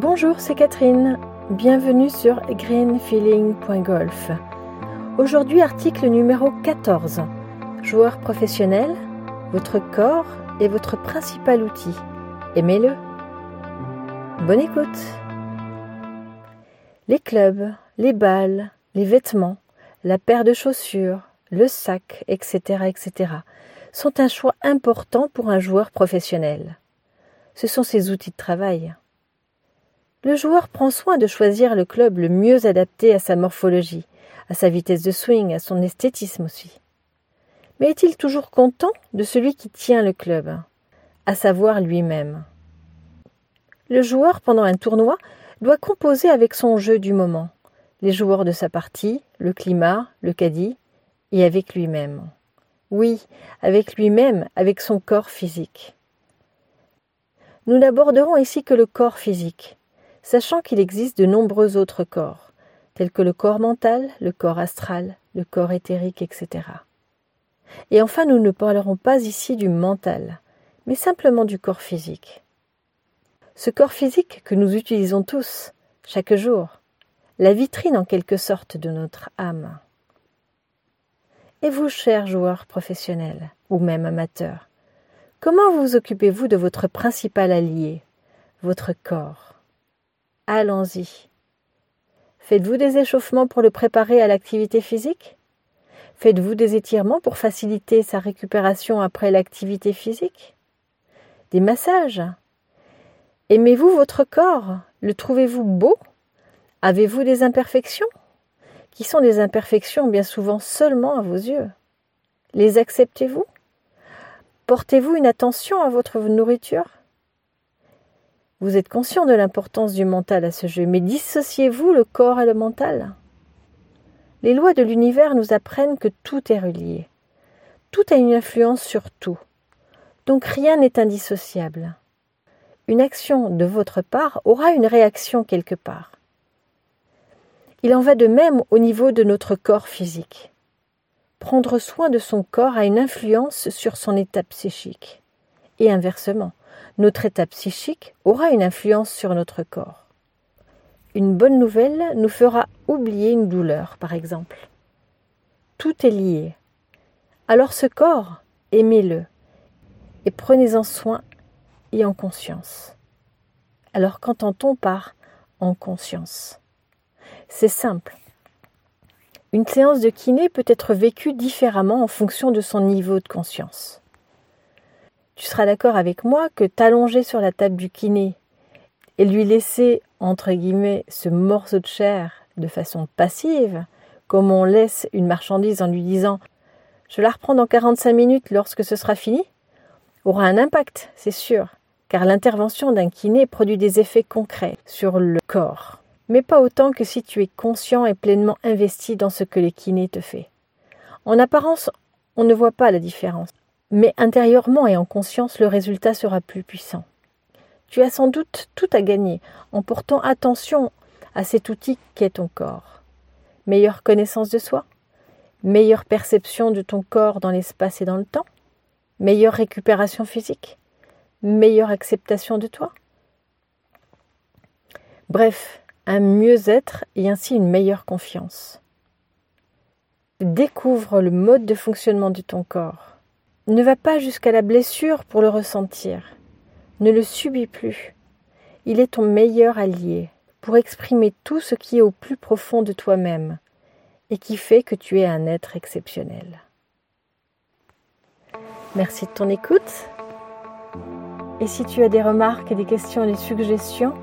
Bonjour, c'est Catherine. Bienvenue sur greenfeeling.golf. Aujourd'hui, article numéro 14. Joueur professionnel, votre corps est votre principal outil. Aimez-le. Bonne écoute. Les clubs, les balles, les vêtements, la paire de chaussures, le sac, etc., sont un choix important pour un joueur professionnel. Ce sont ses outils de travail. Le joueur prend soin de choisir le club le mieux adapté à sa morphologie, à sa vitesse de swing, à son esthétisme aussi. Mais est-il toujours content de celui qui tient le club, à savoir lui-même? Le joueur, pendant un tournoi, doit composer avec son jeu du moment, les joueurs de sa partie, le climat, le caddie, et avec lui-même. Oui, avec lui-même, avec son corps physique. Nous n'aborderons ici que le corps physique, sachant qu'il existe de nombreux autres corps, tels que le corps mental, le corps astral, le corps éthérique, etc. Et enfin, nous ne parlerons pas ici du mental, mais simplement du corps physique. Ce corps physique que nous utilisons tous, chaque jour, la vitrine en quelque sorte de notre âme. Et vous, chers joueurs professionnels, ou même amateurs, comment vous occupez-vous de votre principal allié, votre corps? Allons-y. Faites-vous des échauffements pour le préparer à l'activité physique? Faites-vous des étirements pour faciliter sa récupération après l'activité physique? Des massages? Aimez-vous votre corps? Le trouvez-vous beau? Avez-vous des imperfections? Qui sont des imperfections bien souvent seulement à vos yeux. Les acceptez-vous? Portez-vous une attention à votre nourriture? Vous êtes conscient de l'importance du mental à ce jeu, mais dissociez-vous le corps et le mental? Les lois de l'univers nous apprennent que tout est relié. Tout a une influence sur tout. Donc rien n'est indissociable. Une action de votre part aura une réaction quelque part. Il en va de même au niveau de notre corps physique. Prendre soin de son corps a une influence sur son état psychique. Et inversement, notre état psychique aura une influence sur notre corps. Une bonne nouvelle nous fera oublier une douleur, par exemple. Tout est lié. Alors ce corps, aimez-le et prenez-en soin. Et en conscience. Alors qu'entend-on par « en conscience » ? C'est simple. Une séance de kiné peut être vécue différemment en fonction de son niveau de conscience. Tu seras d'accord avec moi que t'allonger sur la table du kiné et lui laisser, entre guillemets, ce morceau de chair de façon passive, comme on laisse une marchandise en lui disant « je la reprends dans 45 minutes lorsque ce sera fini », aura un impact, c'est sûr, car l'intervention d'un kiné produit des effets concrets sur le corps, mais pas autant que si tu es conscient et pleinement investi dans ce que le kiné te fait. En apparence, on ne voit pas la différence, mais intérieurement et en conscience, le résultat sera plus puissant. Tu as sans doute tout à gagner en portant attention à cet outil qu'est ton corps. Meilleure connaissance de soi, meilleure perception de ton corps dans l'espace et dans le temps, meilleure récupération physique, meilleure acceptation de toi. Bref, un mieux-être et ainsi une meilleure confiance. Découvre le mode de fonctionnement de ton corps. Ne va pas jusqu'à la blessure pour le ressentir. Ne le subis plus. Il est ton meilleur allié pour exprimer tout ce qui est au plus profond de toi-même et qui fait que tu es un être exceptionnel. Merci de ton écoute. Et si tu as des remarques, des questions, des suggestions,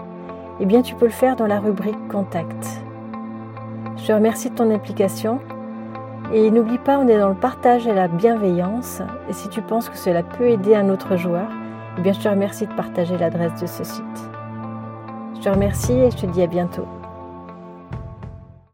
eh bien tu peux le faire dans la rubrique Contact. Je te remercie de ton implication et n'oublie pas, on est dans le partage et la bienveillance. Et si tu penses que cela peut aider un autre joueur, eh bien je te remercie de partager l'adresse de ce site. Je te remercie et je te dis à bientôt.